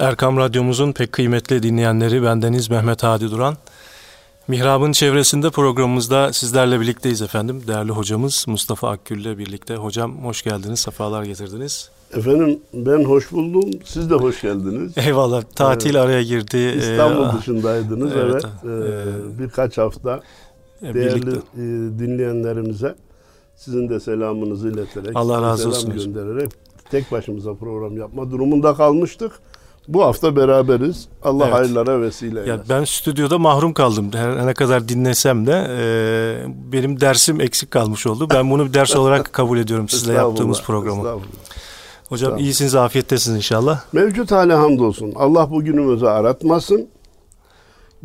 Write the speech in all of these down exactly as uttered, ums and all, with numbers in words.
Erkam Radyomuzun pek kıymetli dinleyenleri, bendeniz Mehmet Hadi Duran. Mihrabın Çevresinde programımızda sizlerle birlikteyiz efendim. Değerli hocamız Mustafa Akgül ile birlikte. Hocam hoş geldiniz, sefalar getirdiniz. Efendim ben hoş buldum, siz de hoş geldiniz. Eyvallah, tatil evet. Araya girdi. İstanbul dışındaydınız, evet. evet. Ee, birkaç hafta değerli birlikte. Dinleyenlerimize sizin de selamınızı ileterek, Allah razı olsun, selam göndererek tek başımıza program yapma durumunda kalmıştık. Bu hafta beraberiz. Allah evet. hayırlara vesile eylesin. Ben stüdyoda mahrum kaldım. Her ne kadar dinlesem de e, benim dersim eksik kalmış oldu. Ben bunu bir ders olarak kabul ediyorum sizle yaptığımız programı. Hocam iyisiniz, afiyettesiniz inşallah. Mevcut hale hamdolsun. Allah bu günümüzü aratmasın.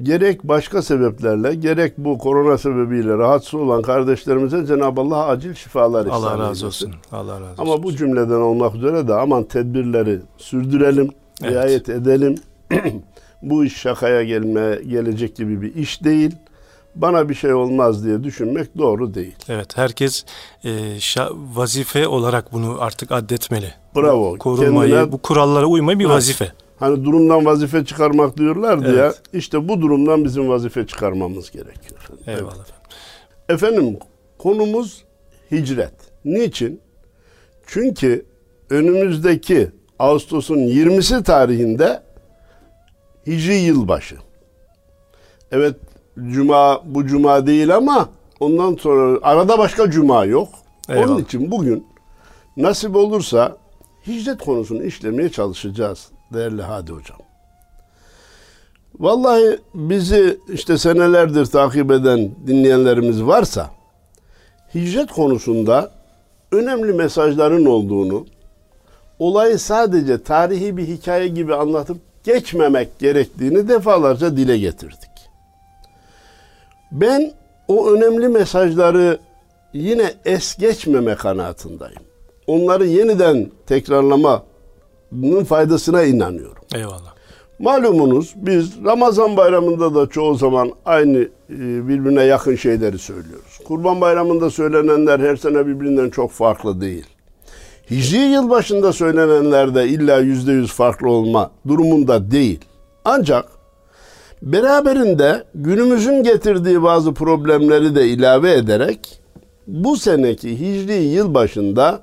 Gerek başka sebeplerle, gerek bu korona sebebiyle rahatsız olan kardeşlerimize Cenab-ı Allah acil şifalar ihsan eylesin. Allah razı olsun. Allah razı olsun. Ama bu cümleden olmak üzere de aman tedbirleri sürdürelim. Evet. Riayet edelim. Bu iş şakaya gelme, gelecek gibi bir iş değil. Bana bir şey olmaz diye düşünmek doğru değil. Evet, herkes e, şa- vazife olarak bunu artık addetmeli. Bravo. Korunmayı, kendine, bu kurallara uymayı bir vazife. Hani durumdan vazife çıkarmak diyorlardı evet. ya. İşte bu durumdan bizim vazife çıkarmamız gerekiyor. Eyvallah. Evet. Efendim konumuz hicret. Niçin? Çünkü önümüzdeki Ağustos'un yirmisi tarihinde Hicri yılbaşı. Evet, cuma bu cuma değil ama ondan sonra arada başka cuma yok. Eyvallah. Onun için bugün nasip olursa hicret konusunu işlemeye çalışacağız değerli Hadi Hocam. Vallahi bizi işte senelerdir takip eden dinleyenlerimiz varsa hicret konusunda önemli mesajların olduğunu, olayı sadece tarihi bir hikaye gibi anlatıp geçmemek gerektiğini defalarca dile getirdik. Ben o önemli mesajları yine es geçmeme kanaatindeyim. Onları yeniden tekrarlamanın faydasına inanıyorum. Eyvallah. Malumunuz biz Ramazan bayramında da çoğu zaman aynı birbirine yakın şeyleri söylüyoruz. Kurban bayramında söylenenler her sene birbirinden çok farklı değil. Hicri yılbaşında söylenenlerde illa yüzde yüz farklı olma durumunda değil. Ancak beraberinde günümüzün getirdiği bazı problemleri de ilave ederek bu seneki hicri yılbaşında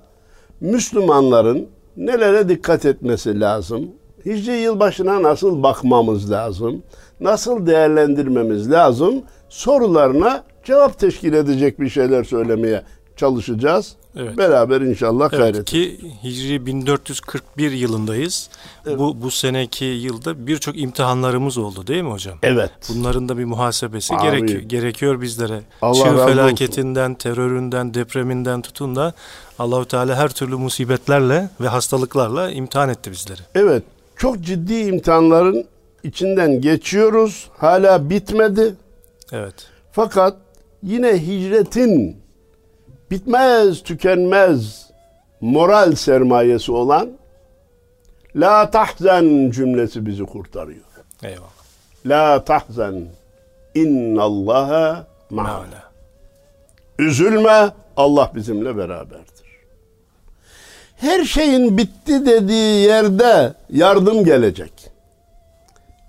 Müslümanların nelere dikkat etmesi lazım? Hicri yılbaşına nasıl bakmamız lazım? Nasıl değerlendirmemiz lazım? Sorularına cevap teşkil edecek bir şeyler söylemeye çalışacağız. Evet. Beraber inşallah evet, gayret ki Hicri bin dört yüz kırk bir yılındayız. Evet. Bu bu seneki yılda birçok imtihanlarımız oldu değil mi hocam? Evet. Bunların da bir muhasebesi gerekiyor, gerekiyor bizlere. Allah Çığ felaketinden, olsun. Teröründen, depreminden tutun da Allah-u Teala her türlü musibetlerle ve hastalıklarla imtihan etti bizleri. Evet. Çok ciddi imtihanların içinden geçiyoruz. Hala bitmedi. Evet. Fakat yine hicretin bitmez, tükenmez moral sermayesi olan la tahzen cümlesi bizi kurtarıyor. Eyvallah. La tahzen innallaha ma'ana. Üzülme, Allah bizimle beraberdir. Her şeyin bitti dediği yerde yardım gelecek.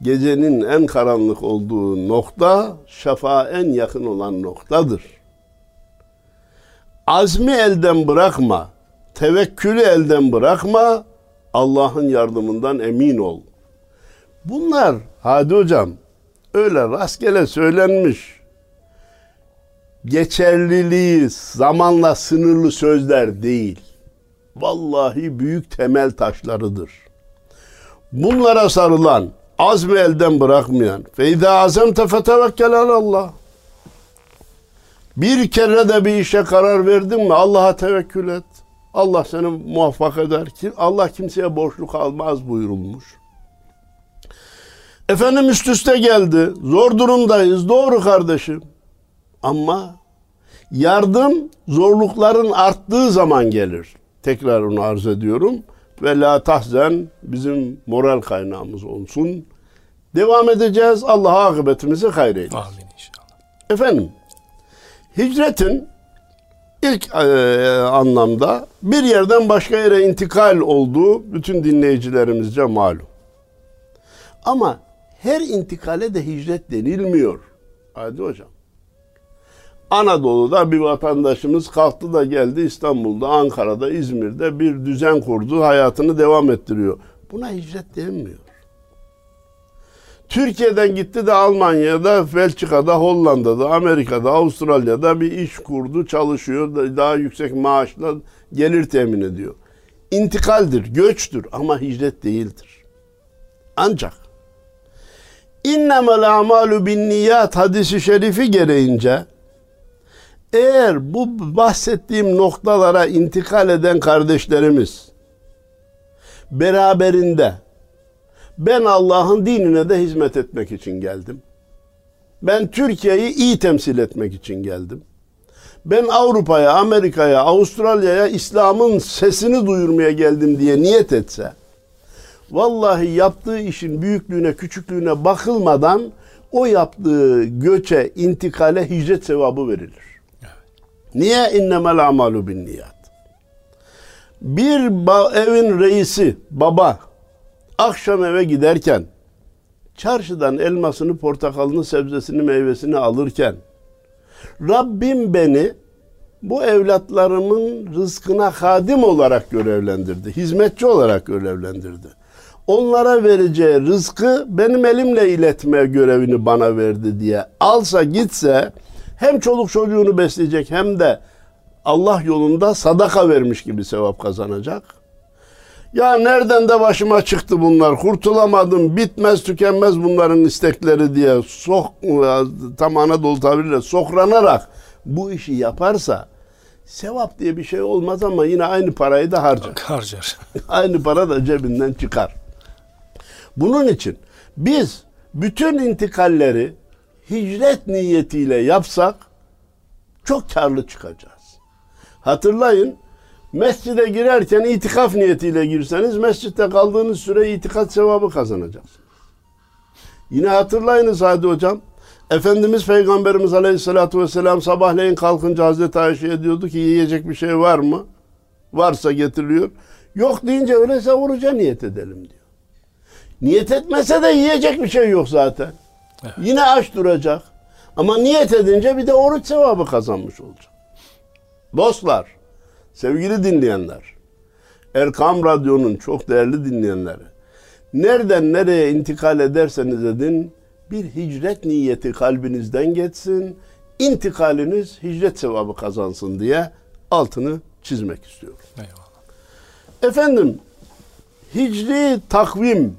Gecenin en karanlık olduğu nokta şafağa en yakın olan noktadır. Azmi elden bırakma, tevekkülü elden bırakma, Allah'ın yardımından emin ol. Bunlar Hadi Hocam öyle rastgele söylenmiş, geçerliliği zamanla sınırlı sözler değil. Vallahi büyük temel taşlarıdır. Bunlara sarılan, azmi elden bırakmayan, feyda azem tefetevekkel alallah. Bir kere de bir işe karar verdin mi Allah'a tevekkül et. Allah seni muvaffak eder. Allah kimseye borçlu kalmaz buyurulmuş. Efendim üst üste geldi. Zor durumdayız. Doğru kardeşim. Ama yardım zorlukların arttığı zaman gelir. Tekrar onu arz ediyorum. Ve la tahzen bizim moral kaynağımız olsun. Devam edeceğiz. Allah'a akıbetimizi hayreylesin. Amin inşallah. Efendim. Hicretin ilk e, anlamda bir yerden başka yere intikal olduğu bütün dinleyicilerimizce malum. Ama her intikale de hicret denilmiyor. Hadi hocam. Anadolu'da bir vatandaşımız kalktı da geldi İstanbul'da, Ankara'da, İzmir'de bir düzen kurdu, hayatını devam ettiriyor. Buna hicret denmiyor. Türkiye'den gitti de Almanya'da, Belçika'da, Hollanda'da, Amerika'da, Avustralya'da bir iş kurdu, çalışıyor, daha yüksek maaşla gelir temin ediyor. İntikaldir, göçtür ama hicret değildir. Ancak İnnemel amalu binniyat hadisi şerifi gereğince eğer bu bahsettiğim noktalara intikal eden kardeşlerimiz beraberinde ben Allah'ın dinine de hizmet etmek için geldim. Ben Türkiye'yi iyi temsil etmek için geldim. Ben Avrupa'ya, Amerika'ya, Avustralya'ya İslam'ın sesini duyurmaya geldim diye niyet etse, vallahi yaptığı işin büyüklüğüne, küçüklüğüne bakılmadan o yaptığı göçe, intikale hicret sevabı verilir. Niye? İnnemel amalu bin niyat. Bir evin reisi, baba, akşam eve giderken, çarşıdan elmasını, portakalını, sebzesini, meyvesini alırken, Rabbim beni bu evlatlarımın rızkına hadim olarak görevlendirdi, hizmetçi olarak görevlendirdi. Onlara vereceği rızkı benim elimle iletme görevini bana verdi diye alsa gitse, hem çoluk çocuğunu besleyecek hem de Allah yolunda sadaka vermiş gibi sevap kazanacak. Ya nereden de başıma çıktı bunlar, kurtulamadım, bitmez tükenmez bunların istekleri diye sok, tam Anadolu tabiriyle sokranarak bu işi yaparsa sevap diye bir şey olmaz ama yine aynı parayı da harcar. Harcar. Aynı para da cebinden çıkar. Bunun için biz bütün intikalleri hicret niyetiyle yapsak çok karlı çıkacağız. Hatırlayın, mescide girerken itikaf niyetiyle girseniz mescitte kaldığınız süre itikat sevabı kazanacaksınız. Yine hatırlayınız Hadi Hocam, Efendimiz Peygamberimiz Aleyhisselatü Vesselam sabahleyin kalkınca Hazreti Ayşe'ye diyordu ki yiyecek bir şey var mı? Varsa getiriliyor. Yok deyince öyleyse oruca niyet edelim diyor. Niyet etmese de yiyecek bir şey yok zaten. Evet. Yine aç duracak. Ama niyet edince bir de oruç sevabı kazanmış olacak. Dostlar, sevgili dinleyenler, Erkam Radyo'nun çok değerli dinleyenleri, nereden nereye intikal ederseniz edin, bir hicret niyeti kalbinizden geçsin, intikaliniz hicret sevabı kazansın diye altını çizmek istiyorum. Eyvallah. Efendim, hicri takvim,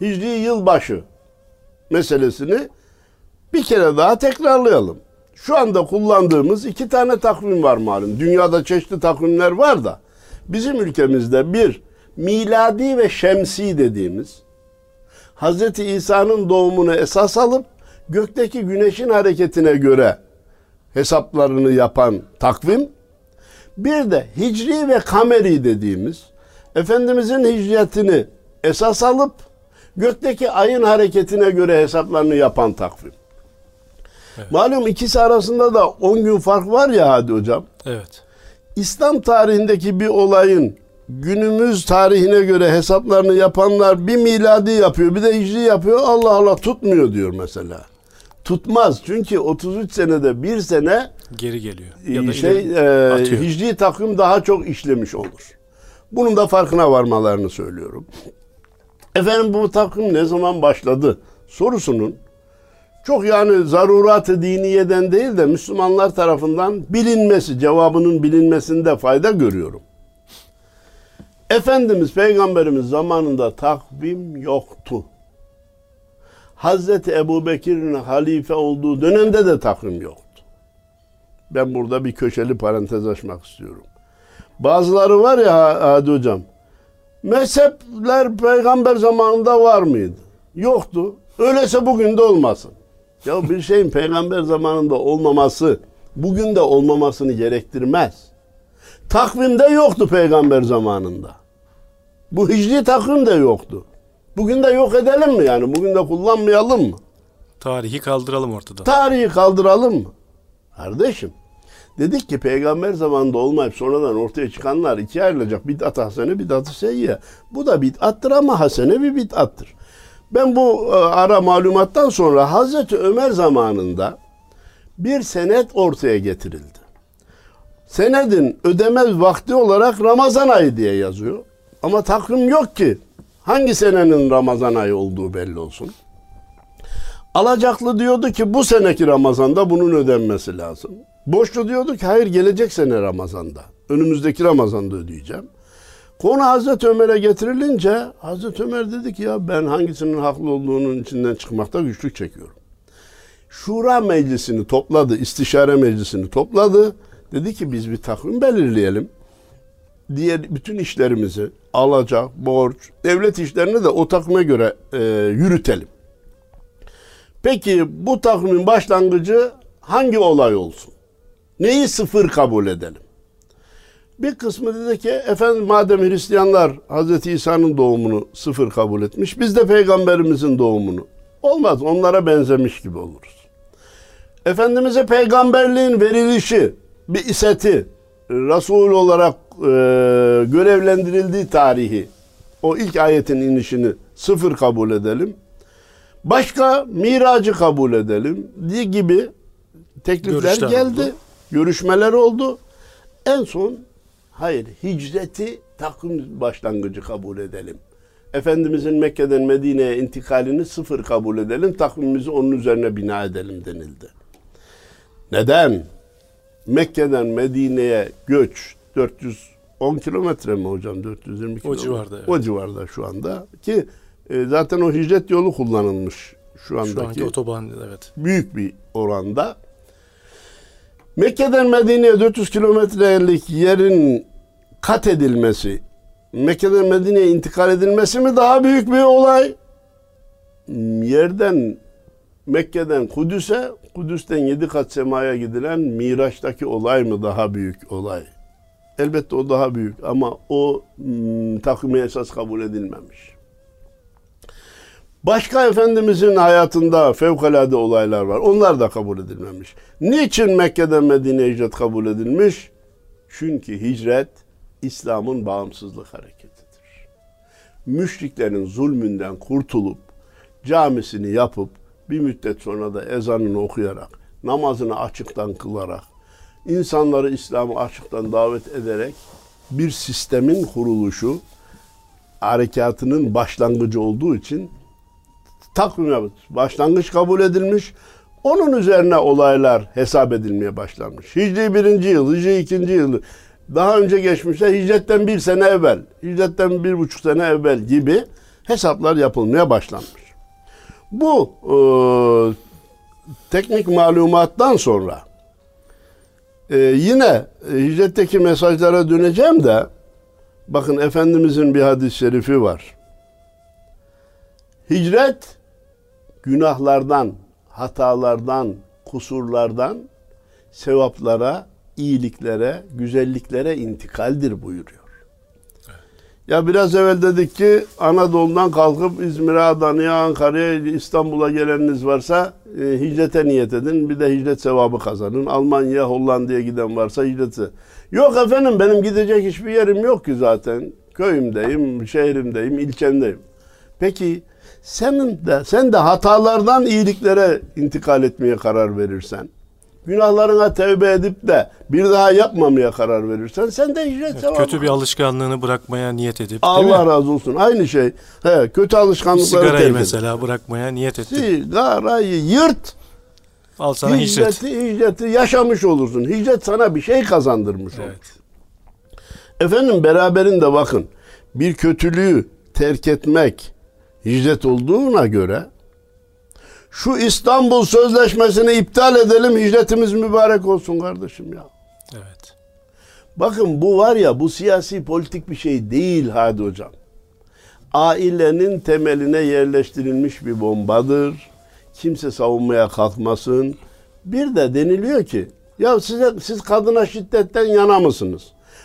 hicri yılbaşı meselesini bir kere daha tekrarlayalım. Şu anda kullandığımız iki tane takvim var malum. Dünyada çeşitli takvimler var da bizim ülkemizde bir miladi ve şemsi dediğimiz Hz. İsa'nın doğumunu esas alıp gökteki güneşin hareketine göre hesaplarını yapan takvim. Bir de hicri ve kameri dediğimiz Efendimizin hicretini esas alıp gökteki ayın hareketine göre hesaplarını yapan takvim. Evet. Malum ikisi arasında da on gün fark var ya Hadi Hocam. Evet. İslam tarihindeki bir olayın günümüz tarihine göre hesaplarını yapanlar bir miladi yapıyor, bir de hicri yapıyor. Allah Allah tutmuyor diyor mesela. Tutmaz çünkü otuz üç senede bir sene geri geliyor. Ya da şey, e, hicri takvim daha çok işlemiş olur. Bunun da farkına varmalarını söylüyorum. Efendim bu takvim ne zaman başladı sorusunun çok yani zarurat-ı diniyeden değil de Müslümanlar tarafından bilinmesi, cevabının bilinmesinde fayda görüyorum. Efendimiz Peygamberimiz zamanında takvim yoktu. Hazreti Ebubekir'in halife olduğu dönemde de takvim yoktu. Ben burada bir köşeli parantez açmak istiyorum. Bazıları var ya Hadi Hocam, mezhepler peygamber zamanında var mıydı? Yoktu. Öyleyse bugün de olmasın. Ya bir şeyin peygamber zamanında olmaması, bugün de olmamasını gerektirmez. Takvimde yoktu peygamber zamanında. Bu hicri takvim de yoktu. Bugün de yok edelim mi yani? Bugün de kullanmayalım mı? Tarihi kaldıralım ortadan. Tarihi kaldıralım mı? Kardeşim, dedik ki peygamber zamanında olmayıp sonradan ortaya çıkanlar ikiye ayrılacak. Bid'at hasene, bid'at-ı seyyiye. Bu da bid'attır ama hasene bir bid'attır. Ben bu ara malumattan sonra Hazreti Ömer zamanında bir senet ortaya getirildi. Senedin ödemez vakti olarak Ramazan ayı diye yazıyor. Ama takvim yok ki hangi senenin Ramazan ayı olduğu belli olsun. Alacaklı diyordu ki bu seneki Ramazan'da bunun ödenmesi lazım. Borçlu diyordu ki hayır, gelecek sene Ramazan'da, önümüzdeki Ramazan'da ödeyeceğim. Konu Hazreti Ömer'e getirilince Hazreti Ömer dedi ki ya ben hangisinin haklı olduğunun içinden çıkmakta güçlük çekiyorum. Şura meclisini topladı, istişare meclisini topladı. Dedi ki biz bir takvim belirleyelim. Diğer bütün işlerimizi, alacak, borç, devlet işlerini de o takvime göre e, yürütelim. Peki bu takvimin başlangıcı hangi olay olsun? Neyi sıfır kabul edelim? Bir kısmı dedi ki efendim madem Hristiyanlar Hz. İsa'nın doğumunu sıfır kabul etmiş, biz de Peygamberimizin doğumunu. Olmaz, onlara benzemiş gibi oluruz. Efendimiz'e peygamberliğin verilişi, bir iseti, Resul olarak e, görevlendirildiği tarihi, o ilk ayetin inişini sıfır kabul edelim. Başka miracı kabul edelim diye gibi teklifler görüşler geldi, oldu. Görüşmeler oldu. En son hayır, hicreti takvim başlangıcı kabul edelim. Efendimizin Mekke'den Medine'ye intikalini sıfır kabul edelim, takvimimizi onun üzerine bina edelim denildi. Neden? Mekke'den Medine'ye göç dört yüz on kilometre mi hocam? dört yüz yirmi kilometre. O civarda. Evet. O civarda şu anda ki e, zaten o hicret yolu kullanılmış şu andaki. Şu anki otoban, evet. Büyük bir oranda. Mekke'den Medine'ye dört yüz kilometrelik yerin kat edilmesi, Mekke'den Medine'ye intikal edilmesi mi daha büyük bir olay? Yerden, Mekke'den Kudüs'e, Kudüs'ten yedi kat semaya gidilen Miraç'taki olay mı daha büyük olay? Elbette o daha büyük ama o ım, takvime esas kabul edilmemiş. Başka Efendimizin hayatında fevkalade olaylar var. Onlar da kabul edilmemiş. Niçin Mekke'den Medine'ye hicret kabul edilmiş? Çünkü hicret İslam'ın bağımsızlık hareketidir. Müşriklerin zulmünden kurtulup, camisini yapıp, bir müddet sonra da ezanını okuyarak, namazını açıktan kılarak, insanları İslam'a açıktan davet ederek bir sistemin kuruluşu, harekatının başlangıcı olduğu için takvim başlangıç kabul edilmiş. Onun üzerine olaylar hesap edilmeye başlanmış. Hicri birinci yıl, Hicri ikinci yıl, daha önce geçmişler, hicretten bir sene evvel, hicretten bir buçuk sene evvel gibi hesaplar yapılmaya başlanmış. Bu e, teknik malumattan sonra e, yine hicretteki mesajlara döneceğim de, bakın Efendimizin bir hadis-i şerifi var. Hicret günahlardan, hatalardan, kusurlardan sevaplara, iyiliklere, güzelliklere intikaldir buyuruyor. Evet. Ya biraz evvel dedik ki Anadolu'dan kalkıp İzmir'e, Adana'ya, Ankara'ya, İstanbul'a geleniniz varsa e, hicrete niyet edin. Bir de hicret sevabı kazanın. Almanya, Hollanda'ya giden varsa hicreti. Yok efendim, benim gidecek hiçbir yerim yok ki zaten. Köyümdeyim, şehrimdeyim, ilçemdeyim. Peki senin de, sen de hatalardan iyiliklere intikal etmeye karar verirsen, günahlarına tevbe edip de bir daha yapmamaya karar verirsen, sen de hicret, evet, sevabı. Kötü bir alışkanlığını bırakmaya niyet edip, Allah değil mi? Razı olsun. Aynı şey. He, kötü alışkanlıkları terk edip. Mesela bırakmaya niyet ettim. Sigarayı yırt. Al sana hicreti, hicret. Hicreti yaşamış olursun. Hicret sana bir şey kazandırmış, evet, olur. Efendim beraberinde bakın, bir kötülüğü terk etmek hicret olduğuna göre, şu İstanbul Sözleşmesi'ni iptal edelim, hicretimiz mübarek olsun kardeşim ya. Evet. Bakın bu var ya, bu siyasi politik bir şey değil Hadi Hocam. Ailenin temeline yerleştirilmiş bir bombadır. Kimse savunmaya kalkmasın. Bir de deniliyor ki ya size, siz kadına şiddetten yana mısınız?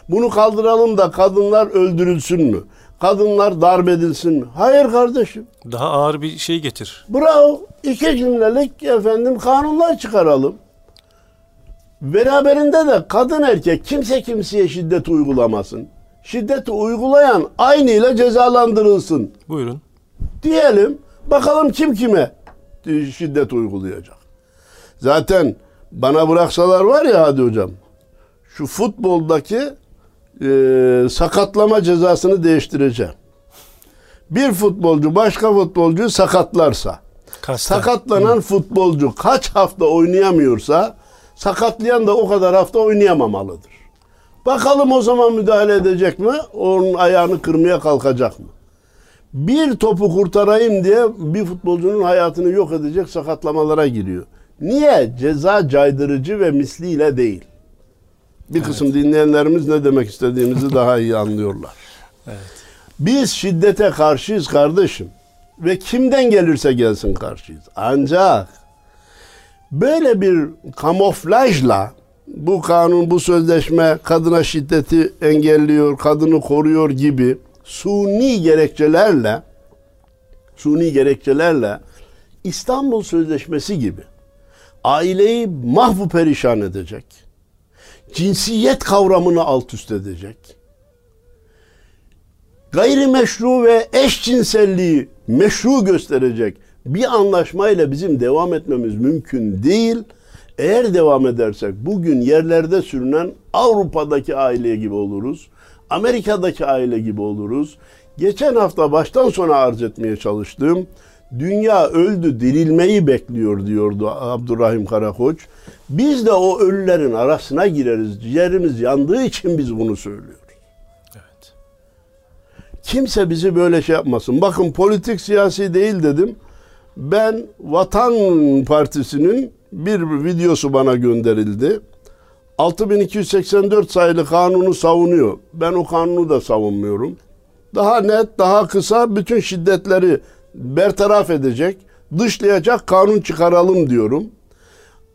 Bunu kaldıralım da kadınlar öldürülsün mü? Kadınlar darp edilsin mi? Hayır kardeşim. Daha ağır bir şey getir. Bravo. İki cümlelik efendim kanunlar çıkaralım. Beraberinde de kadın erkek kimse kimseye şiddet uygulamasın. Şiddeti uygulayan aynıyla cezalandırılsın. Buyurun. Diyelim. Bakalım kim kime şiddet uygulayacak. Zaten bana bıraksalar var ya Hadi Hocam, şu futboldaki e, sakatlama cezasını değiştireceğim. Bir futbolcu başka futbolcuyu sakatlarsa, Kasta. sakatlanan Hı. futbolcu kaç hafta oynayamıyorsa, sakatlayan da o kadar hafta oynayamamalıdır. Bakalım o zaman müdahale edecek mi? Onun ayağını kırmaya kalkacak mı? Bir topu kurtarayım diye bir futbolcunun hayatını yok edecek sakatlamalara giriyor. Niye? Ceza caydırıcı ve misliyle değil. Bir evet. kısım dinleyenlerimiz ne demek istediğimizi daha iyi anlıyorlar. Evet. Biz şiddete karşıyız kardeşim. Ve kimden gelirse gelsin karşıyız. Ancak böyle bir kamuflajla bu kanun, bu sözleşme kadına şiddeti engelliyor, kadını koruyor gibi suni gerekçelerle suni gerekçelerle İstanbul Sözleşmesi gibi aileyi mahvu perişan edecek, cinsiyet kavramını alt üst edecek, gayrimeşru ve eşcinselliği meşru gösterecek bir anlaşmayla bizim devam etmemiz mümkün değil. Eğer devam edersek bugün yerlerde sürünen Avrupa'daki aile gibi oluruz. Amerika'daki aile gibi oluruz. Geçen hafta baştan sona arz etmeye çalıştığım, dünya öldü dirilmeyi bekliyor diyordu Abdurrahim Karakoç. Biz de o ölülerin arasına gireriz. Ciğerimiz yandığı için biz bunu söylüyoruz. Evet. Kimse bizi böyle şey yapmasın. Bakın, politik siyasi değil dedim. Ben Vatan Partisi'nin bir videosu bana gönderildi. altı bin iki yüz seksen dört sayılı kanunu savunuyor. Ben o kanunu da savunmuyorum. Daha net, daha kısa, bütün şiddetleri bertaraf edecek, dışlayacak kanun çıkaralım diyorum.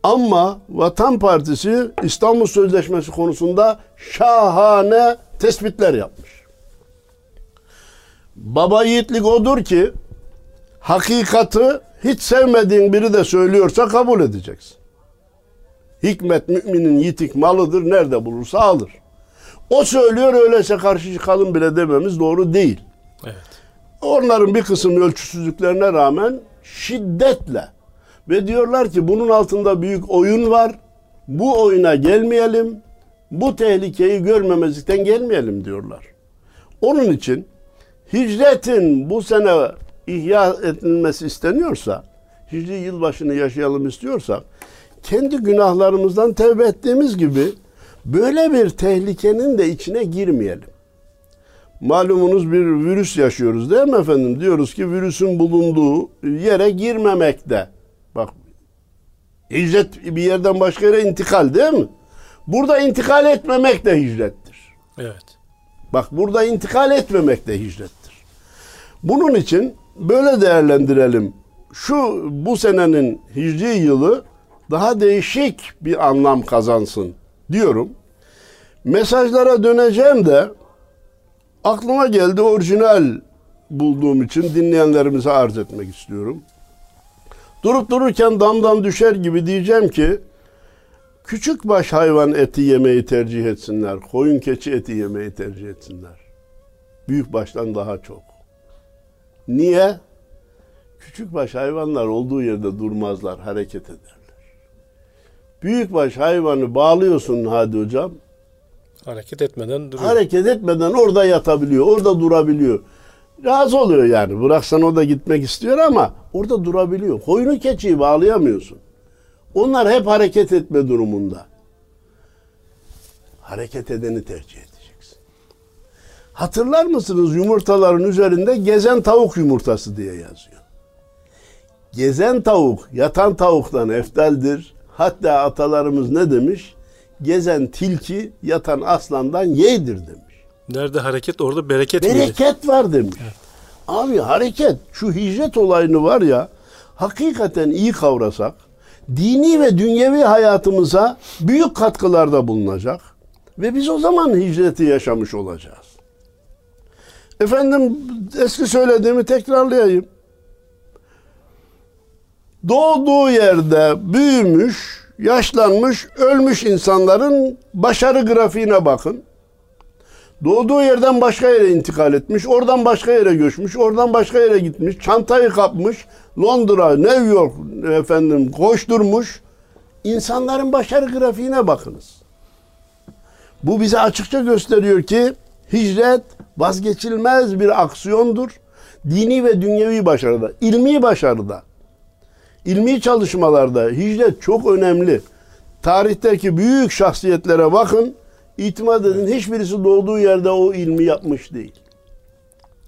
Ama Vatan Partisi İstanbul Sözleşmesi konusunda şahane tespitler yapmış. Baba yiğitlik odur ki hakikati hiç sevmediğin biri de söylüyorsa kabul edeceksin. Hikmet müminin yitik malıdır, nerede bulursa alır. O söylüyor, öyleyse karşı çıkalım bile dememiz doğru değil. Evet. Onların bir kısım ölçüsüzlüklerine rağmen şiddetle ve diyorlar ki bunun altında büyük oyun var, bu oyuna gelmeyelim, bu tehlikeyi görmemezlikten gelmeyelim diyorlar. Onun için hicretin bu sene ihya edilmesi isteniyorsa, hicri yılbaşını yaşayalım istiyorsak, kendi günahlarımızdan tevbe ettiğimiz gibi böyle bir tehlikenin de içine girmeyelim. Malumunuz bir virüs yaşıyoruz değil mi efendim? Diyoruz ki virüsün bulunduğu yere girmemekte. Bak, hicret bir yerden başka yere intikal değil mi? Burada intikal etmemek de hicrettir. Evet. Bak, burada intikal etmemek de hicrettir. Bunun için böyle değerlendirelim. Şu bu senenin hicri yılı daha değişik bir anlam kazansın diyorum. Mesajlara döneceğim de aklıma geldi, orijinal bulduğum için dinleyenlerimize arz etmek istiyorum. Durup dururken damdan düşer gibi diyeceğim ki küçükbaş hayvan eti yemeyi tercih etsinler. Koyun keçi eti yemeyi tercih etsinler. Büyükbaştan daha çok. Niye? Küçükbaş hayvanlar olduğu yerde durmazlar, hareket eder. Büyükbaş hayvanı bağlıyorsun Hadi Hocam. Hareket etmeden duruyor. Hareket etmeden orada yatabiliyor, orada durabiliyor. Razı oluyor yani. Bıraksan o da gitmek istiyor ama orada durabiliyor. Koyunu keçiyi bağlayamıyorsun. Onlar hep hareket etme durumunda. Hareket edeni tercih edeceksin. Hatırlar mısınız, yumurtaların üzerinde gezen tavuk yumurtası diye yazıyor. Gezen tavuk yatan tavuktan eftaldir. Hatta atalarımız ne demiş? Gezen tilki yatan aslandan yeğdir demiş. Nerede hareket orada bereket var. Bereket mi? Var demiş. Evet. Abi hareket, şu hicret olayını var ya, hakikaten iyi kavrasak, dini ve dünyevi hayatımıza büyük katkılarda bulunacak ve biz o zaman hicreti yaşamış olacağız. Efendim, eski söylediğimi tekrarlayayım. Doğduğu yerde büyümüş, yaşlanmış, ölmüş insanların başarı grafiğine bakın. Doğduğu yerden başka yere intikal etmiş, oradan başka yere göçmüş, oradan başka yere gitmiş, çantayı kapmış, Londra, New York efendim koşturmuş. İnsanların başarı grafiğine bakınız. Bu bize açıkça gösteriyor ki hicret vazgeçilmez bir aksiyondur. Dini ve dünyevi başarıda, ilmi başarıda, ilmi çalışmalarda hicret çok önemli. Tarihteki büyük şahsiyetlere bakın. İtimat edin, hiçbirisi doğduğu yerde o ilmi yapmış değil.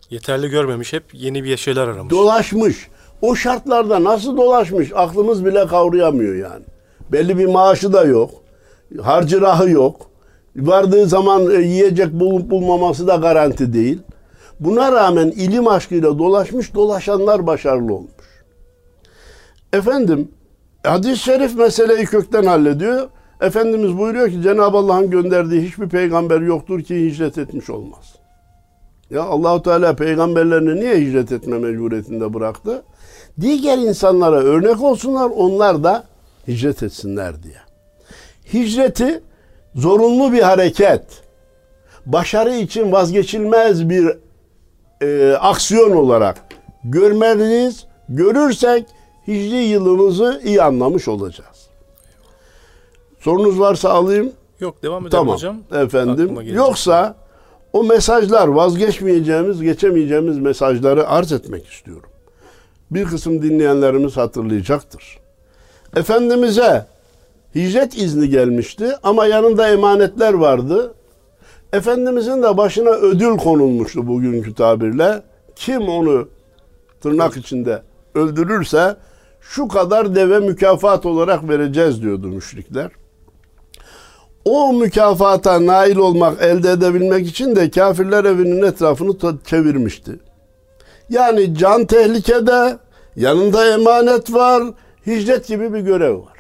Yeterli görmemiş, hep yeni bir şeyler aramış. Dolaşmış. O şartlarda nasıl dolaşmış aklımız bile kavrayamıyor yani. Belli bir maaşı da yok. Harcırahı yok. Vardığı zaman yiyecek bulup bulmaması da garanti değil. Buna rağmen ilim aşkıyla dolaşmış, dolaşanlar başarılı olmuş. Efendim, hadis-i şerif meseleyi kökten hallediyor. Efendimiz buyuruyor ki Cenab-ı Allah'ın gönderdiği hiçbir peygamber yoktur ki hicret etmiş olmaz. Ya Allahu Teala peygamberlerini niye hicret etme mecburiyetinde bıraktı? Diğer insanlara örnek olsunlar, onlar da hicret etsinler diye. Hicreti zorunlu bir hareket, başarı için vazgeçilmez bir e, aksiyon olarak görmeliyiz. Görürsek hicri yılımızı iyi anlamış olacağız. Sorunuz varsa alayım. Yok, devam edelim tamam. Hocam. Efendim. Yoksa o mesajlar, vazgeçmeyeceğimiz, geçemeyeceğimiz mesajları arz etmek istiyorum. Bir kısım dinleyenlerimiz hatırlayacaktır. Efendimiz'e hicret izni gelmişti ama yanında emanetler vardı. Efendimiz'in de başına ödül konulmuştu bugünkü tabirle. Kim onu tırnak içinde öldürürse şu kadar deve mükafat olarak vereceğiz diyordu müşrikler. O mükafata nail olmak, elde edebilmek için de kafirler evinin etrafını çevirmişti. Yani can tehlikede, yanında emanet var, hicret gibi bir görev var.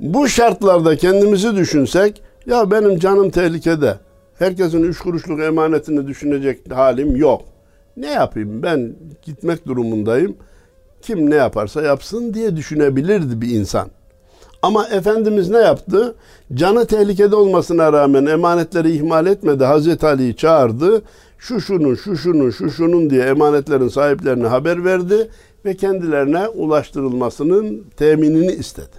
Bu şartlarda kendimizi düşünsek, ya benim canım tehlikede, herkesin üç kuruşluk emanetini düşünecek halim yok. Ne yapayım, ben gitmek durumundayım, kim ne yaparsa yapsın diye düşünebilirdi bir insan. Ama Efendimiz ne yaptı? Canı tehlikede olmasına rağmen emanetleri ihmal etmedi. Hazreti Ali'yi çağırdı. Şu şunun, şu şunun, şu şunun diye emanetlerin sahiplerine haber verdi ve kendilerine ulaştırılmasının teminini istedi.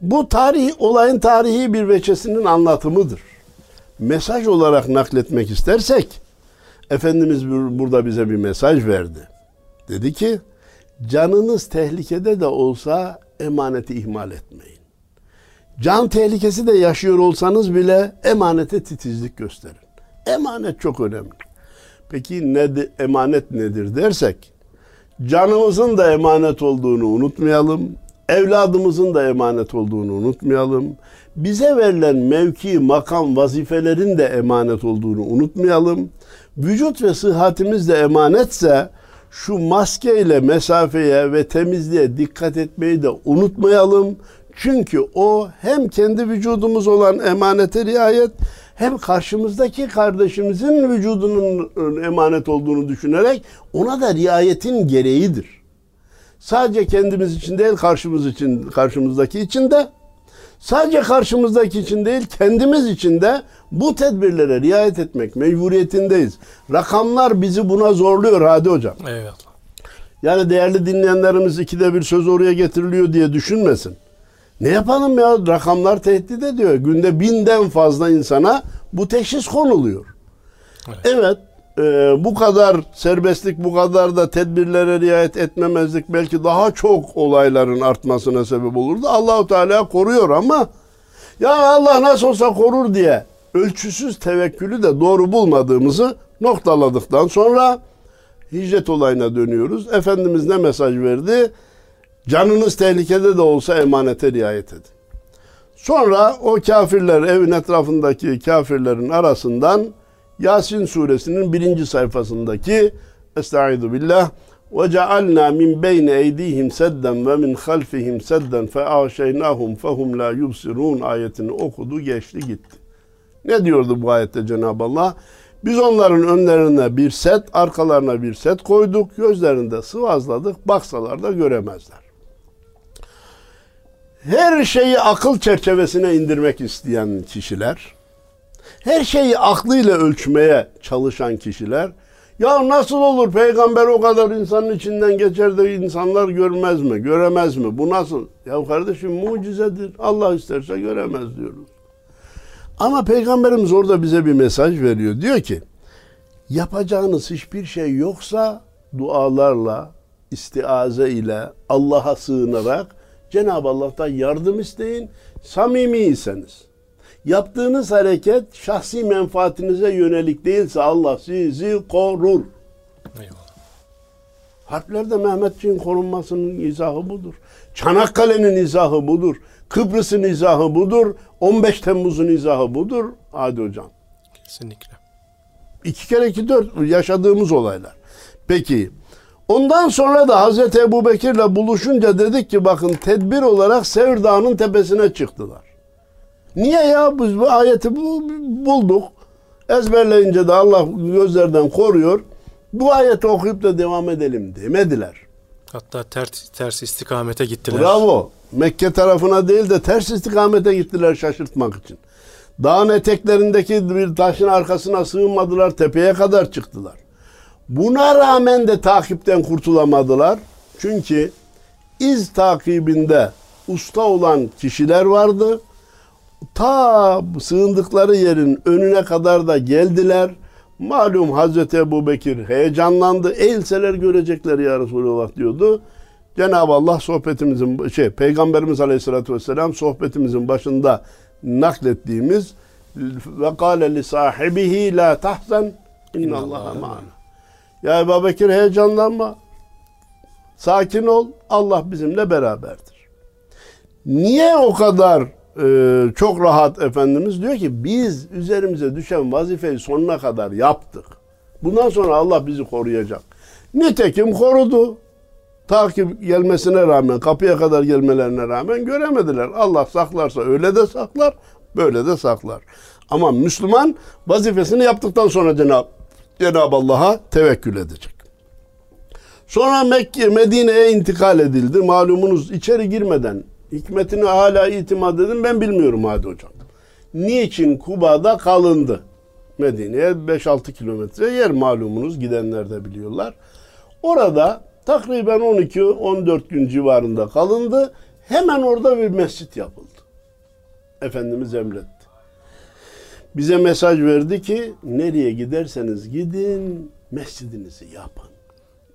Bu tarihi, olayın tarihi bir veçesinin anlatımıdır. Mesaj olarak nakletmek istersek, Efendimiz burada bize bir mesaj verdi. Dedi ki, canınız tehlikede de olsa emaneti ihmal etmeyin. Can tehlikesi de yaşıyor olsanız bile emanete titizlik gösterin. Emanet çok önemli. Peki ne, emanet nedir dersek, canımızın da emanet olduğunu unutmayalım, evladımızın da emanet olduğunu unutmayalım, bize verilen mevki, makam, vazifelerin de emanet olduğunu unutmayalım, vücut ve sıhhatimiz de emanetse, şu maskeyle mesafeye ve temizliğe dikkat etmeyi de unutmayalım. Çünkü o hem kendi vücudumuz olan emanete riayet, hem karşımızdaki kardeşimizin vücudunun emanet olduğunu düşünerek ona da riayetin gereğidir. Sadece kendimiz için değil, karşımız için, karşımızdaki için de, sadece karşımızdaki için değil, kendimiz için de bu tedbirlere riayet etmek mecburiyetindeyiz. Rakamlar bizi buna zorluyor Hadi Hocam. Eyvallah. Yani değerli dinleyenlerimiz ikide bir söz oraya getiriliyor diye düşünmesin. Ne yapalım ya, rakamlar tehdit ediyor. Günde binden fazla insana bu teşhis konuluyor. Evet, evet e, bu kadar serbestlik, bu kadar da tedbirlere riayet etmemezlik belki daha çok olayların artmasına sebep olurdu. Allahu Teala koruyor ama ya Allah nasıl olsa korur diye ölçüsüz tevekkülü de doğru bulmadığımızı noktaladıktan sonra hicret olayına dönüyoruz. Efendimiz ne mesaj verdi? Canınız tehlikede de olsa emanete riayet edin. Sonra o kafirler, evin etrafındaki kafirlerin arasından Yasin suresinin birinci sayfasındaki Estaizu billah ve cealna min beyne eydihim sedden ve min halfihim sedden fe aşeynahum fehum la yubsirun ayetini okudu, geçti gitti. Ne diyordu bu ayette Cenab-ı Allah? Biz onların önlerine bir set, arkalarına bir set koyduk, gözlerinde sıvazladık, baksalar da göremezler. Her şeyi akıl çerçevesine indirmek isteyen kişiler, her şeyi aklıyla ölçmeye çalışan kişiler, ya nasıl olur peygamber o kadar insanın içinden geçer de insanlar görmez mi, göremez mi, bu nasıl? Ya kardeşim, mucizedir, Allah isterse göremez diyoruz. Ama peygamberimiz orada bize bir mesaj veriyor. Diyor ki, yapacağınız hiçbir şey yoksa dualarla, istiaze ile, Allah'a sığınarak Cenab-ı Allah'tan yardım isteyin, samimiyseniz. Yaptığınız hareket şahsi menfaatinize yönelik değilse Allah sizi korur. Eyvallah. Harplerde Mehmetçiğin korunmasının izahı budur. Çanakkale'nin izahı budur. Kıbrıs'ın izahı budur. on beş Temmuz'un izahı budur. Hadi hocam. Kesinlikle. İki kere iki dört yaşadığımız olaylar. Peki. Ondan sonra da Hazreti Ebu Bekir'le buluşunca dedik ki bakın, tedbir olarak Sevr Dağı'nın tepesine çıktılar. Niye ya? Biz bu ayeti bulduk. Ezberleyince de Allah gözlerden koruyor. Bu ayeti okuyup da devam edelim demediler. Hatta ters, ters istikamete gittiler. Bravo. Mekke tarafına değil de ters istikamete gittiler şaşırtmak için. Dağın eteklerindeki bir taşın arkasına sığınmadılar. Tepeye kadar çıktılar. Buna rağmen de takipten kurtulamadılar. Çünkü iz takibinde usta olan kişiler vardı. Ta sığındıkları yerin önüne kadar da geldiler. Malum Hazreti Ebu Bekir heyecanlandı. Eğilseler görecekler ya Resulullah diyordu. Cenab-ı Allah sohbetimizin, şey, Peygamberimiz Aleyhisselatü Vesselam sohbetimizin başında naklettiğimiz ve kâle li sahibihi la tahzen innallâhe ma'ana. Ya Ebu Bekir, heyecanlanma. Sakin ol. Allah bizimle beraberdir. Niye o kadar Ee, çok rahat Efendimiz? Diyor ki biz üzerimize düşen vazifeyi sonuna kadar yaptık. Bundan sonra Allah bizi koruyacak. Nitekim korudu. Takip gelmesine rağmen, kapıya kadar gelmelerine rağmen göremediler. Allah saklarsa öyle de saklar, böyle de saklar. Ama Müslüman vazifesini yaptıktan sonra Cenab-ı Cenab Allah'a tevekkül edecek. Sonra Mekke, Medine'ye intikal edildi. Malumunuz içeri girmeden hikmetini hala itimat edin, ben bilmiyorum hadi hocam. Niçin Kuba'da kalındı? Medine'ye beş altı kilometre yer, malumunuz, gidenler de biliyorlar. Orada takriben on iki on dört gün civarında kalındı. Hemen orada bir mescit yapıldı. Efendimiz emretti. Bize mesaj verdi ki nereye giderseniz gidin mescidinizi yapın.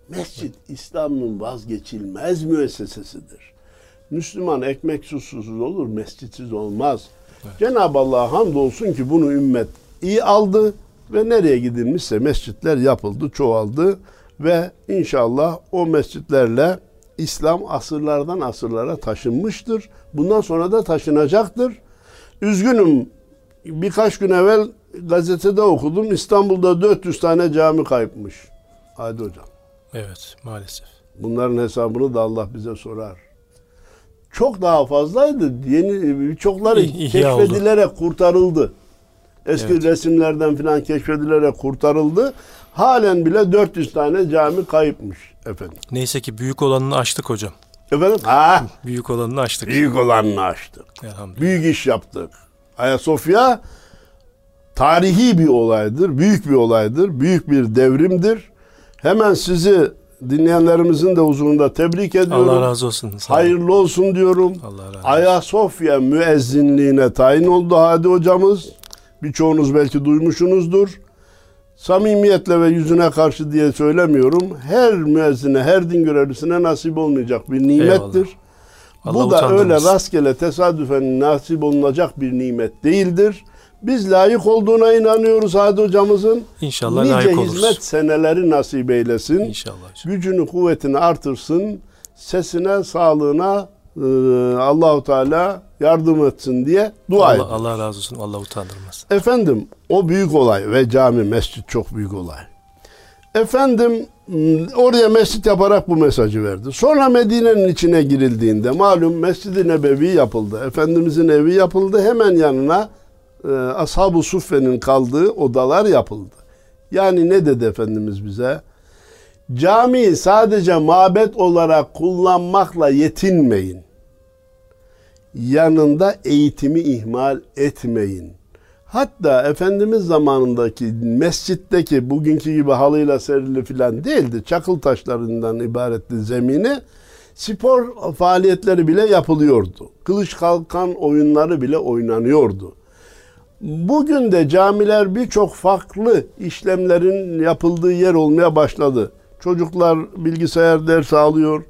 Mescid İslam'ın vazgeçilmez müessesesidir. Müslüman ekmek susuzsuz olur, mescitsiz olmaz. Evet. Cenab-ı Allah'a hamdolsun ki bunu ümmet iyi aldı ve nereye gidilmişse mescitler yapıldı, çoğaldı ve inşallah o mescitlerle İslam asırlardan asırlara taşınmıştır. Bundan sonra da taşınacaktır. Üzgünüm, birkaç gün evvel gazetede okudum, İstanbul'da dört yüz tane cami kayıpmış. Hadi hocam. Evet, maalesef. Bunların hesabını da Allah bize sorar. Çok daha fazlaydı. Yeni birçokları keşfedilerek oldu, kurtarıldı. Eski evet, resimlerden falan keşfedilerek kurtarıldı. Halen bile dört yüz tane cami kayıpmış efendim. Neyse ki büyük olanını açtık hocam. Efendim? Ha? Büyük olanını açtık. Büyük olanını açtık. Elhamdülillah. Büyük iş yaptık. Ayasofya tarihi bir olaydır. Büyük bir olaydır. Büyük bir devrimdir. Hemen sizi dinleyenlerimizin de huzurunda tebrik ediyorum. Allah razı olsun. Hayırlı olsun diyorum. Allah razı olsun. Ayasofya müezzinliğine tayin oldu Hadi hocamız. Birçoğunuz belki duymuşsunuzdur. Samimiyetle ve yüzüne karşı diye söylemiyorum. Her müezzine, her din görevlisine nasip olmayacak bir nimettir. Bu da öyle rastgele, tesadüfen nasip olunacak bir nimet değildir. Biz layık olduğuna inanıyoruz Hadi hocamızın. İnşallah nice layık oluruz. Hizmet seneleri nasip eylesin. İnşallah. Gücünü, kuvvetini artırsın. Sesine, sağlığına e, Allah-u Teala yardım etsin diye dua edin. Allah razı olsun. Allah utandırmasın. Efendim, o büyük olay ve cami, mescit çok büyük olay. Efendim, oraya mescit yaparak bu mesajı verdi. Sonra Medine'nin içine girildiğinde malum Mescid-i Nebevi yapıldı. Efendimizin evi yapıldı. Hemen yanına Ashab-ı Suffe'nin kaldığı odalar yapıldı. Yani ne dedi Efendimiz bize? Camiyi sadece mabet olarak kullanmakla yetinmeyin. Yanında eğitimi ihmal etmeyin. Hatta Efendimiz zamanındaki mescitteki bugünkü gibi halıyla serili filan değildi. Çakıl taşlarından ibaretti zemini. Spor faaliyetleri bile yapılıyordu. Kılıç kalkan oyunları bile oynanıyordu. Bugün de camiler birçok farklı işlemlerin yapıldığı yer olmaya başladı. Çocuklar bilgisayar dersi alıyor.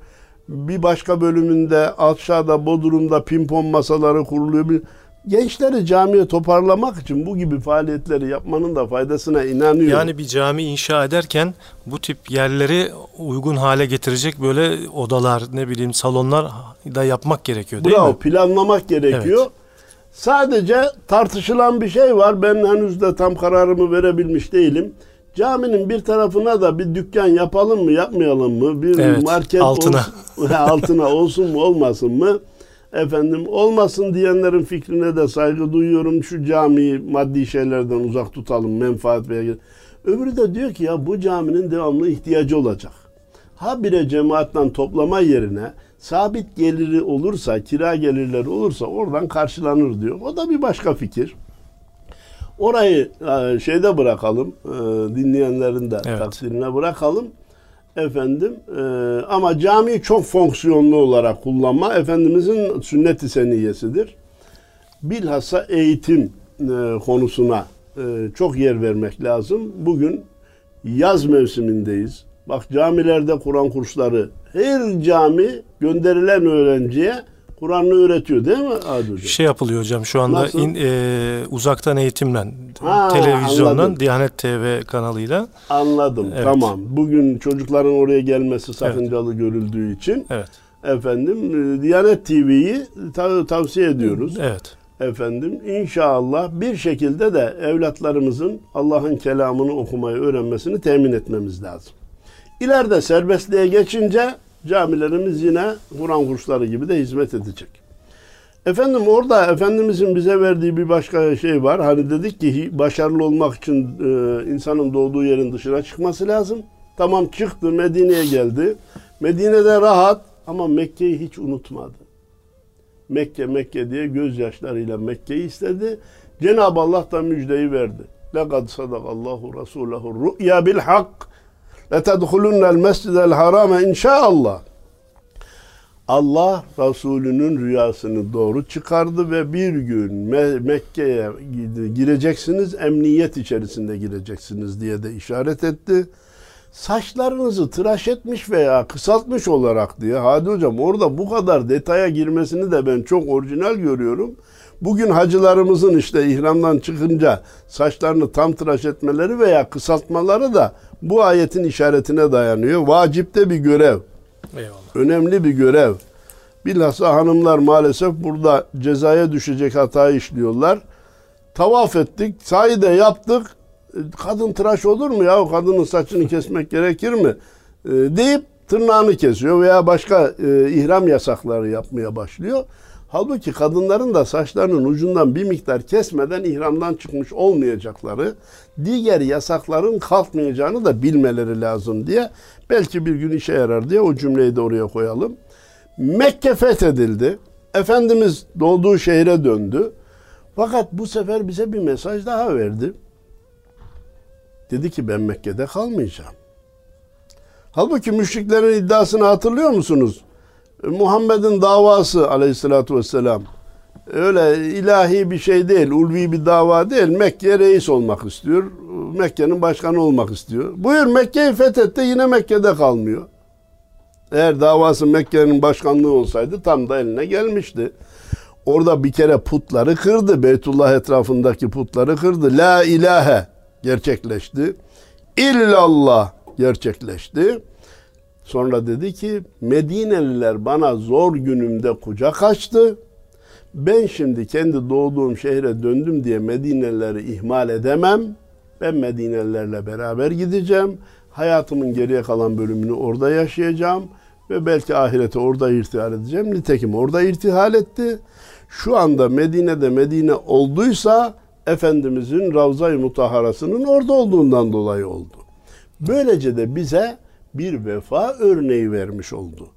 Bir başka bölümünde aşağıda Bodrum'da pimpon masaları kuruluyor. Gençleri camiye toparlamak için bu gibi faaliyetleri yapmanın da faydasına inanıyorum. Yani bir cami inşa ederken bu tip yerleri uygun hale getirecek böyle odalar, ne bileyim salonlar da yapmak gerekiyor değil Bravo, mi? Planlamak gerekiyor. Evet. Sadece tartışılan bir şey var. Ben henüz de tam kararımı verebilmiş değilim. Caminin bir tarafına da bir dükkan yapalım mı, yapmayalım mı? Bir evet, market altına. Olsun, altına olsun mu, olmasın mı? Efendim olmasın diyenlerin fikrine de saygı duyuyorum. Şu camiyi maddi şeylerden uzak tutalım, menfaat veya... Öbürü de diyor ki ya bu caminin devamlı ihtiyacı olacak. Habire cemaatten toplama yerine sabit geliri olursa, kira gelirleri olursa oradan karşılanır diyor. O da bir başka fikir. Orayı şeyde bırakalım, dinleyenlerin de evet. takdirine bırakalım. Efendim e, ama camiyi çok fonksiyonlu olarak kullanma Efendimizin sünnet-i seniyyesidir. Bilhassa eğitim e, konusuna e, çok yer vermek lazım. Bugün yaz mevsimindeyiz. Bak camilerde Kur'an kursları, her cami gönderilen öğrenciye Kur'an'ı öğretiyor değil mi Adi Hocam? Şey yapılıyor hocam şu anda in, e, uzaktan eğitimle, ha, televizyondan, anladım. Diyanet T V kanalıyla. Anladım, evet. Tamam. Bugün çocukların oraya gelmesi sakıncalı evet. görüldüğü için. Evet. Efendim, Diyanet T V'yi tav tavsiye ediyoruz. Evet. Efendim, inşallah bir şekilde de evlatlarımızın Allah'ın kelamını okumayı öğrenmesini temin etmemiz lazım. İleride serbestliğe geçince camilerimiz yine Kur'an kursları gibi de hizmet edecek. Efendim orada Efendimizin bize verdiği bir başka şey var. Hani dedik ki başarılı olmak için e, insanın doğduğu yerin dışına çıkması lazım. Tamam çıktı, Medine'ye geldi. Medine'de rahat ama Mekke'yi hiç unutmadı. Mekke Mekke diye gözyaşlarıyla Mekke'yi istedi. Cenab-ı Allah da müjdeyi verdi. لَقَدْ صَدَقَ اللّٰهُ رَسُولَهُ الرُّؤْيَا بِالْحَقِّ لَتَدْخُلُنَّ الْمَسْجِدَ الْحَرَامَ inşallah. Allah Resulü'nün rüyasını doğru çıkardı ve bir gün Mekke'ye gireceksiniz, emniyet içerisinde gireceksiniz diye de işaret etti. Saçlarınızı tıraş etmiş veya kısaltmış olarak diye. Hadi hocam orada bu kadar detaya girmesini de ben çok orijinal görüyorum. Bugün hacılarımızın işte ihramdan çıkınca saçlarını tam tıraş etmeleri veya kısaltmaları da bu ayetin işaretine dayanıyor. Vacipte bir görev. Eyvallah. Önemli bir görev. Bilhassa hanımlar maalesef burada cezaya düşecek hatayı işliyorlar. Tavaf ettik, sahi de yaptık. Kadın tıraş olur mu ya? O kadının saçını kesmek gerekir mi? E, deyip tırnağını kesiyor veya başka e, ihram yasakları yapmaya başlıyor. Halbuki kadınların da saçlarının ucundan bir miktar kesmeden ihramdan çıkmış olmayacakları, diğer yasakların kalkmayacağını da bilmeleri lazım diye, belki bir gün işe yarar diye o cümleyi de oraya koyalım. Mekke fethedildi. Efendimiz doğduğu şehre döndü. Fakat bu sefer bize bir mesaj daha verdi. Dedi ki ben Mekke'de kalmayacağım. Halbuki müşriklerin iddiasını hatırlıyor musunuz? Muhammed'in davası aleyhissalatü vesselam öyle ilahi bir şey değil, ulvi bir dava değil. Mekke reis olmak istiyor, Mekke'nin başkanı olmak istiyor. Buyur Mekke'yi fethetti, yine Mekke'de kalmıyor. Eğer davası Mekke'nin başkanlığı olsaydı tam da eline gelmişti. Orada bir kere putları kırdı, Beytullah etrafındaki putları kırdı. La ilahe gerçekleşti, illallah gerçekleşti. Sonra dedi ki Medineliler bana zor günümde kucak açtı. Ben şimdi kendi doğduğum şehre döndüm diye Medinelileri ihmal edemem. Ben Medinelilerle beraber gideceğim. Hayatımın geriye kalan bölümünü orada yaşayacağım. Ve belki ahirete orada irtihal edeceğim. Nitekim orada irtihal etti. Şu anda Medine'de Medine olduysa Efendimizin Ravza-i Mutaharası'nın orada olduğundan dolayı oldu. Böylece de bize bir vefa örneği vermiş oldu.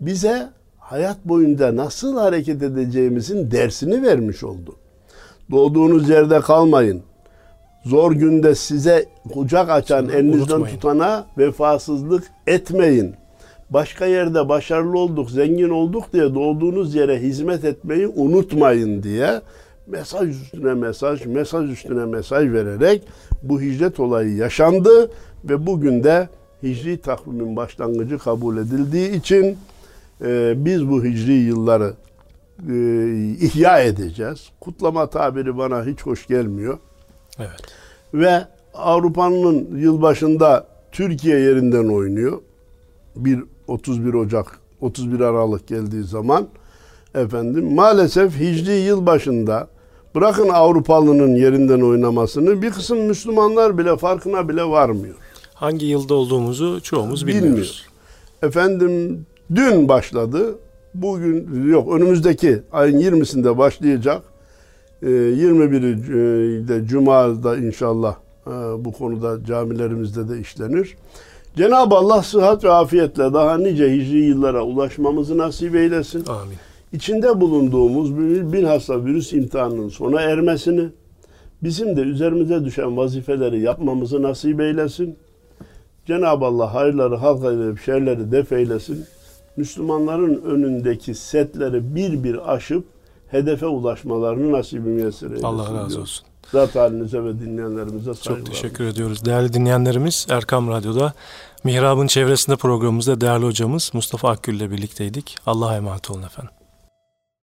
Bize hayat boyunca nasıl hareket edeceğimizin dersini vermiş oldu. Doğduğunuz yerde kalmayın. Zor günde size kucak açan, elinizden tutana vefasızlık etmeyin. Başka yerde başarılı olduk, zengin olduk diye doğduğunuz yere hizmet etmeyi unutmayın diye mesaj üstüne mesaj, mesaj üstüne mesaj vererek bu hicret olayı yaşandı ve bugün de hicri takvimin başlangıcı kabul edildiği için e, biz bu hicri yılları e, ihya edeceğiz. Kutlama tabiri bana hiç hoş gelmiyor. Evet. Ve Avrupa'nın yılbaşında Türkiye yerinden oynuyor. Bir otuz bir Ocak, otuz bir Aralık geldiği zaman efendim maalesef hicri yılbaşında bırakın Avrupalı'nın yerinden oynamasını bir kısım Müslümanlar bile farkına bile varmıyor. Hangi yılda olduğumuzu çoğumuz bilmiyoruz. Bilmiyor. Efendim dün başladı. Bugün yok, önümüzdeki ayın yirmisinde başlayacak. yirmi birinde Cuma'da inşallah bu konuda camilerimizde de işlenir. Cenab-ı Allah sıhhat ve afiyetle daha nice hicri yıllara ulaşmamızı nasip eylesin. Amin. İçinde bulunduğumuz bilhassa virüs imtihanının sona ermesini, bizim de üzerimize düşen vazifeleri yapmamızı nasip eylesin. Cenab-ı Allah hayırları halk edip şerleri def eylesin. Müslümanların önündeki setleri bir bir aşıp hedefe ulaşmalarını nasip müyesser eylesin. Allah razı diyor. Olsun. Zat halinize ve dinleyenlerimize saygılar. Çok teşekkür ediyoruz. Değerli dinleyenlerimiz, Erkam Radyo'da Mihrabın Çevresinde programımızda değerli hocamız Mustafa Akgül ile birlikteydik. Allah'a emanet olun efendim.